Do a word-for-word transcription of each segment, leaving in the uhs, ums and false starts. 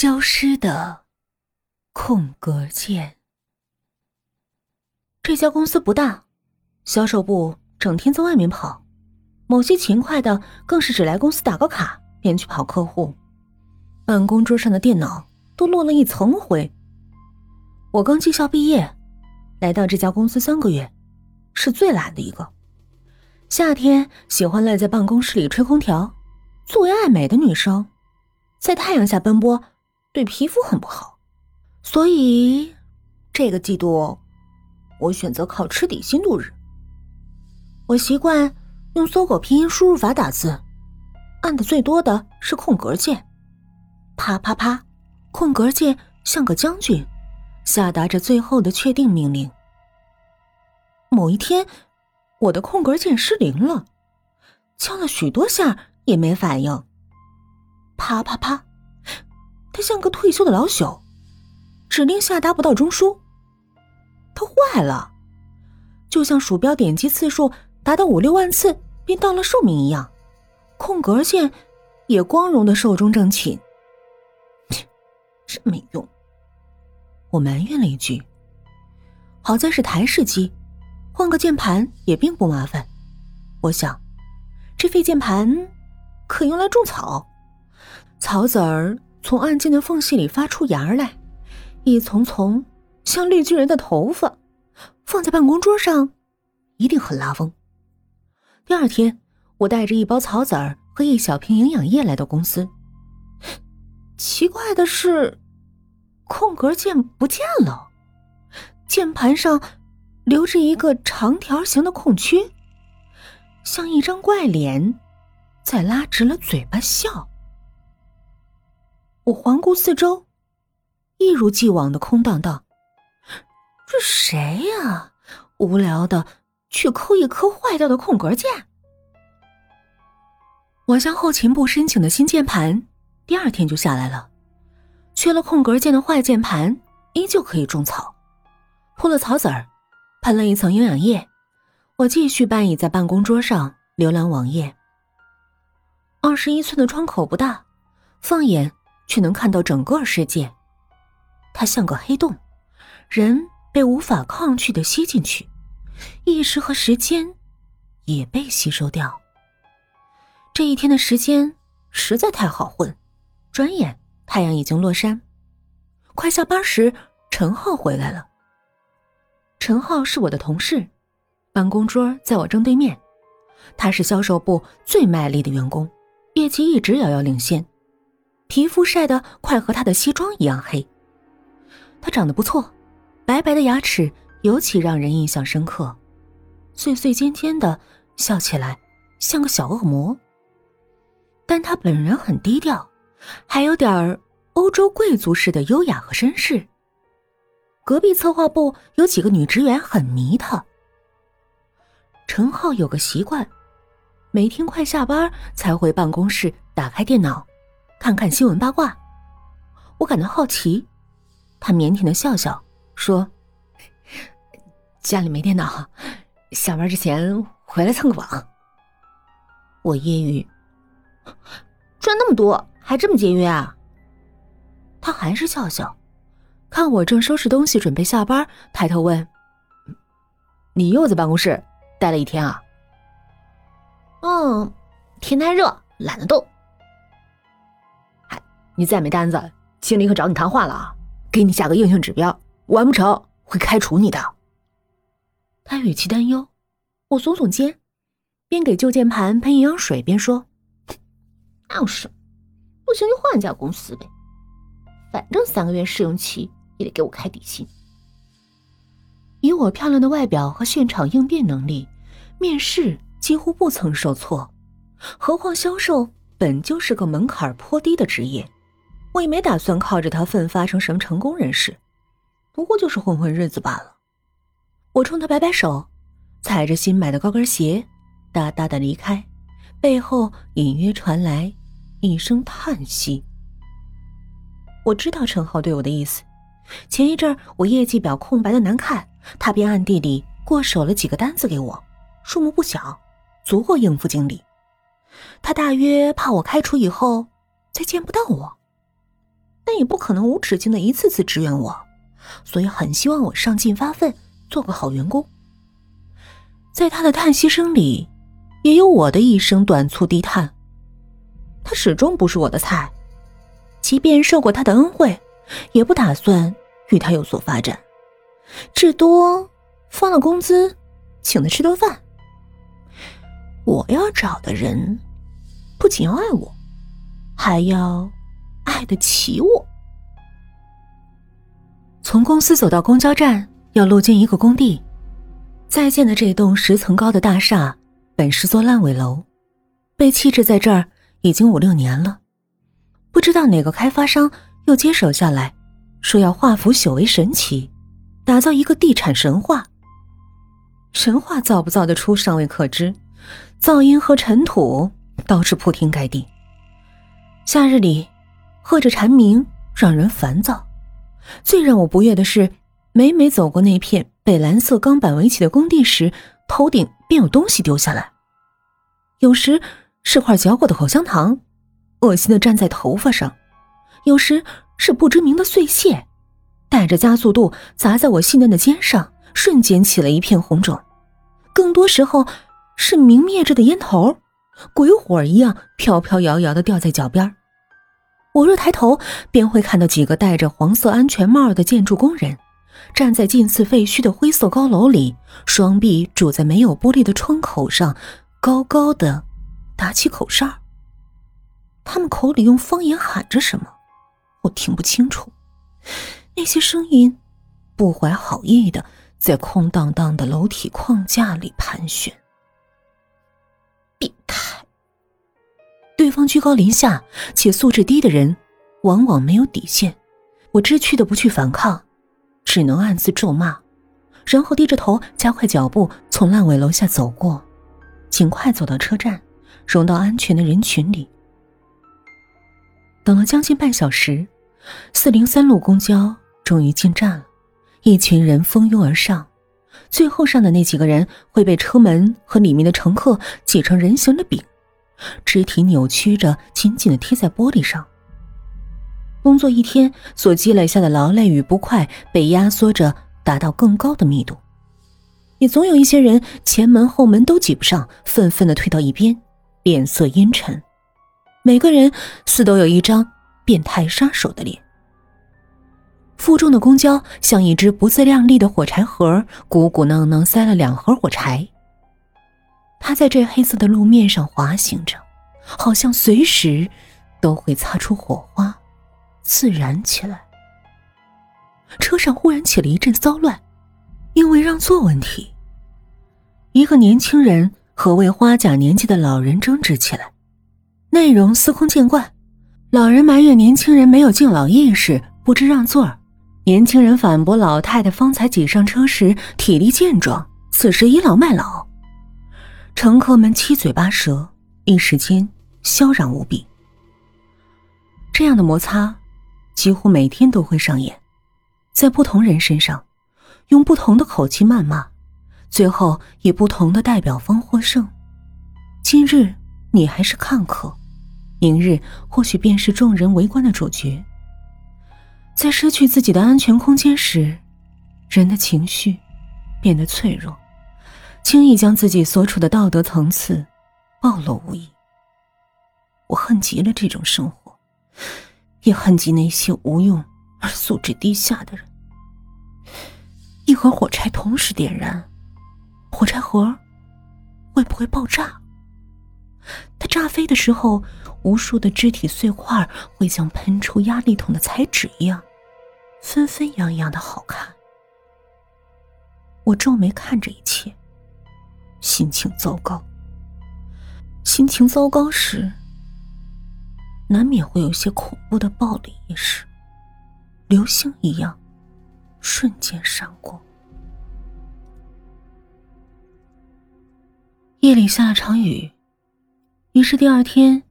消失的空格键。这家公司不大，销售部整天在外面跑，某些勤快的更是只来公司打个卡便去跑客户，办公桌上的电脑都落了一层灰。我刚技校毕业来到这家公司三个月，是最懒的一个。夏天喜欢赖在办公室里吹空调，作为爱美的女生，在太阳下奔波对皮肤很不好，所以这个季度我选择靠吃底薪度日。我习惯用搜狗拼音输入法打字，按的最多的是空格键，啪啪啪，空格键像个将军，下达着最后的确定命令。某一天我的空格键失灵了，敲了许多下也没反应，啪啪啪，他像个退休的老朽，指令下达不到中枢。他坏了，就像鼠标点击次数达到五六万次便到了寿命一样，空格键也光荣的寿终正寝。真没用，我埋怨了一句。好在是台式机，换个键盘也并不麻烦。我想，这废键盘可用来种草。草籽儿从按键的缝隙里发出芽来，一丛丛像绿巨人的头发，放在办公桌上一定很拉风。第二天我带着一包草籽儿和一小瓶营养液来到公司，奇怪的是空格键不见了，键盘上留着一个长条形的空缺，像一张怪脸在拉直了嘴巴笑。我环顾四周，一如既往的空荡荡。这谁呀？无聊的去抠一抠坏掉的空格键。我向后勤部申请的新键盘，第二天就下来了。缺了空格键的坏键盘，依旧可以种草。铺了草籽儿，喷了一层营养液，我继续半倚在办公桌上浏览网页。二十一寸的窗口不大，放眼却能看到整个世界。它像个黑洞，人被无法抗拒地吸进去，意识和时间也被吸收掉。这一天的时间实在太好混，转眼太阳已经落山。快下班时，陈浩回来了。陈浩是我的同事，办公桌在我正对面。他是销售部最卖力的员工，业绩一直遥遥领先。皮肤晒得快和他的西装一样黑。他长得不错，白白的牙齿尤其让人印象深刻，碎碎尖尖的，笑起来像个小恶魔。但他本人很低调，还有点欧洲贵族式的优雅和绅士。隔壁策划部有几个女职员很迷他。陈浩有个习惯，每天快下班才回办公室打开电脑看看新闻八卦。我感到好奇，他腼腆地笑笑说，家里没电脑，下班之前回来蹭个网。我揶揄，赚那么多还这么节约啊？他还是笑笑，看我正收拾东西准备下班，抬头问，你又在办公室待了一天啊？嗯，天太热懒得动。你再没单子，经理可找你谈话了啊！给你下个硬性指标，完不成会开除你的。他语气担忧，我耸耸肩，边给旧键盘喷营养水边说：“那有什么？不行就换一家公司呗，反正三个月试用期也得给我开底薪。”以我漂亮的外表和现场应变能力，面试几乎不曾受挫，何况销售本就是个门槛颇低的职业。我也没打算靠着他奋发成什么成功人士，不过就是混混日子罢了。我冲他摆摆手，踩着新买的高跟鞋哒哒地离开，背后隐约传来一声叹息。我知道陈浩对我的意思，前一阵我业绩表空白的难看，他便暗地里过手了几个单子给我，数目不小，足够应付经理。他大约怕我开除以后再见不到我，但也不可能无止境的一次次支援我，所以很希望我上进发奋，做个好员工。在他的叹息声里，也有我的一声短促低叹。他始终不是我的菜，即便受过他的恩惠，也不打算与他有所发展，至多发了工资，请他吃顿饭。我要找的人，不仅要爱我，还要爱得起我。从公司走到公交站，要路经一个工地。在建的这栋十层高的大厦，本是座烂尾楼，被弃置在这儿已经五六年了。不知道哪个开发商又接手下来，说要化腐朽为神奇，打造一个地产神话。神话造不造得出尚未可知，噪音和尘土倒是铺天盖地。夏日里，喝着蝉鸣让人烦躁，最让我不悦的是，每每走过那片被蓝色钢板围起的工地时，头顶便有东西丢下来，有时是块嚼过的口香糖，恶心地粘在头发上，有时是不知名的碎屑，带着加速度砸在我细嫩的肩上，瞬间起了一片红肿。更多时候是明灭着的烟头，鬼火一样飘飘摇摇地掉在脚边。我若抬头，便会看到几个戴着黄色安全帽的建筑工人，站在近似废墟的灰色高楼里，双臂拄在没有玻璃的窗口上，高高的打起口哨。他们口里用方言喊着什么，我听不清楚，那些声音不怀好意的在空荡荡的楼体框架里盘旋。病态。对方居高临下且素质低的人往往没有底线，我知趣的不去反抗，只能暗自咒骂，然后低着头加快脚步从烂尾楼下走过，尽快走到车站，融到安全的人群里。等了将近半小时，四零三路公交终于进站了，一群人蜂拥而上，最后上的那几个人会被车门和里面的乘客挤成人形的饼，肢体扭曲着紧紧地贴在玻璃上。工作一天所积累下的劳累与不快被压缩着达到更高的密度，也总有一些人前门后门都挤不上，愤愤地退到一边，脸色阴沉，每个人似都有一张变态杀手的脸。负重的公交像一只不自量力的火柴盒，鼓鼓囊囊塞了两盒火柴，它在这黑色的路面上滑行着，好像随时都会擦出火花自燃起来。车上忽然起了一阵骚乱，因为让座问题，一个年轻人和位花甲年纪的老人争执起来，内容司空见惯。老人埋怨年轻人没有敬老意识，不知让座，年轻人反驳老太太方才挤上车时体力健壮，此时倚老卖老。乘客们七嘴八舌，一时间嚣嚷无比。这样的摩擦几乎每天都会上演，在不同人身上用不同的口气谩骂，最后以不同的代表方获胜。今日你还是看客，明日或许便是众人围观的主角。在失去自己的安全空间时，人的情绪变得脆弱，轻易将自己所处的道德层次暴露无遗。我恨极了这种生活，也恨极那些无用而素质低下的人。一盒火柴同时点燃，火柴盒会不会爆炸？它炸飞的时候，无数的肢体碎块会像喷出压力筒的彩纸一样，纷纷扬扬的好看。我皱眉看着一切，心情糟糕。心情糟糕时，难免会有些恐怖的暴力意识，流星一样瞬间闪过。夜里下了场雨，于是第二天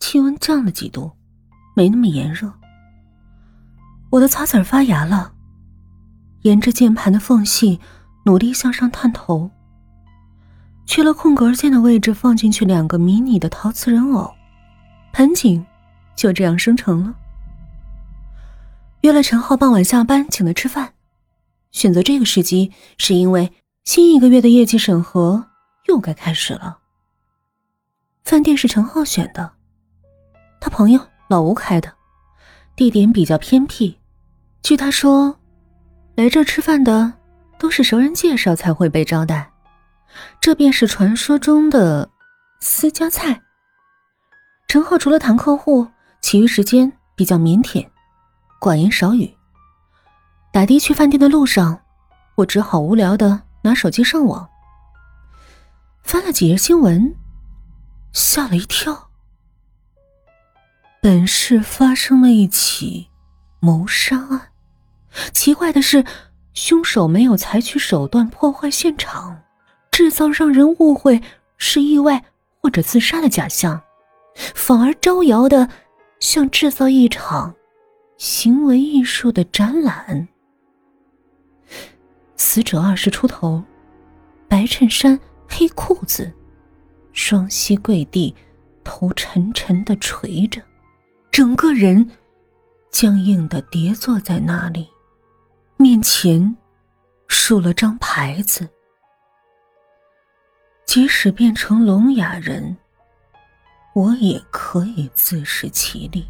气温降了几度，没那么炎热。我的草籽发芽了，沿着键盘的缝隙努力向上探头，缺了空格键的位置放进去两个迷你的陶瓷人偶，盆景就这样生成了。约了陈浩傍晚下班请他吃饭。选择这个时机是因为新一个月的业绩审核又该开始了。饭店是陈浩选的，他朋友老吴开的，地点比较偏僻，据他说，来这吃饭的都是熟人介绍才会被招待，这便是传说中的私家菜。陈浩除了谈客户，其余时间比较腼腆，寡言少语。打的去饭店的路上，我只好无聊的拿手机上网，翻了几页新闻，吓了一跳。本市发生了一起谋杀案，奇怪的是，凶手没有采取手段破坏现场，制造让人误会是意外或者自杀的假象，反而招摇的像制造一场行为艺术的展览。死者二十出头，白衬衫黑裤子，双膝跪地，头沉沉地垂着，整个人僵硬地跌坐在那里，面前竖了张牌子。即使变成聋哑人，我也可以自食其力。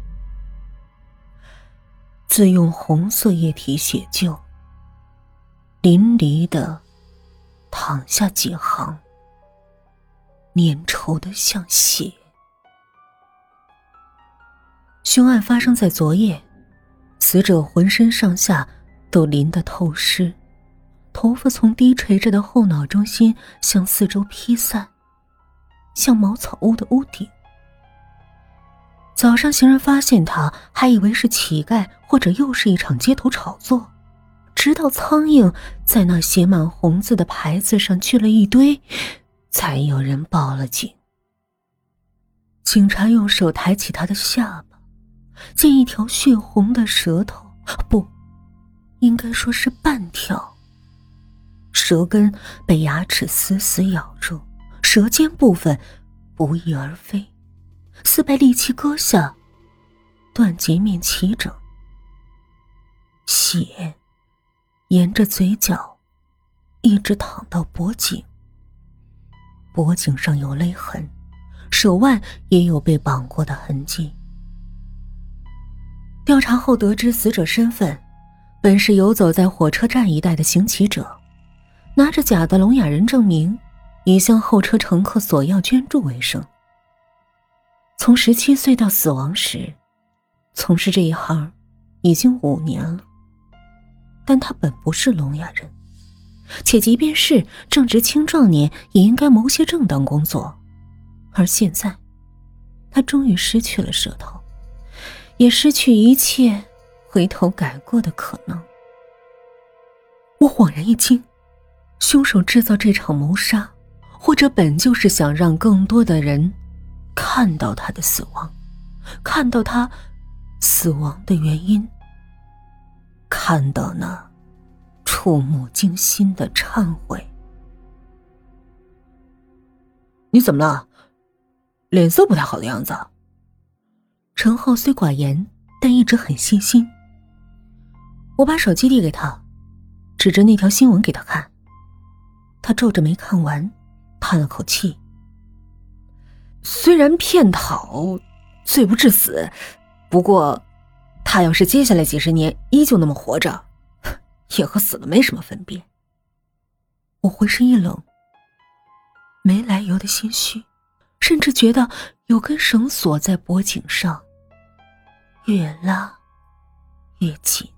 自用红色液体写就，淋漓地淌下几行，粘稠的像血。凶案发生在昨夜，死者浑身上下都淋得透湿，头发从低垂着的后脑中心向四周披散，像茅草屋的屋顶。早上行人发现他，还以为是乞丐或者又是一场街头炒作，直到苍蝇在那写满红字的牌子上聚了一堆，才有人报了警。警察用手抬起他的下巴，见一条血红的舌头，不，应该说是半条，舌根被牙齿死死咬住，舌尖部分不翼而飞，似被利器割下，断截面齐整，血沿着嘴角一直淌到脖颈，脖颈上有勒痕，手腕也有被绑过的痕迹。调查后得知死者身份，本是游走在火车站一带的行乞者，拿着假的聋哑人证明，以向候车乘客索要捐助为生。从十七岁到死亡时，从事这一行已经五年了。但他本不是聋哑人，且即便是正值青壮年，也应该谋些正当工作。而现在，他终于失去了舌头，也失去一切回头改过的可能。我恍然一惊，凶手制造这场谋杀，或者本就是想让更多的人看到他的死亡，看到他死亡的原因，看到那触目惊心的忏悔。你怎么了？脸色不太好的样子。陈浩虽寡言，但一直很细心。我把手机递给他，指着那条新闻给他看。他皱着眉看完，叹了口气。虽然骗讨罪不至死，不过他要是接下来几十年依旧那么活着，也和死了没什么分别。我浑身一冷，没来由的心虚，甚至觉得有根绳索在脖颈上越拉越紧。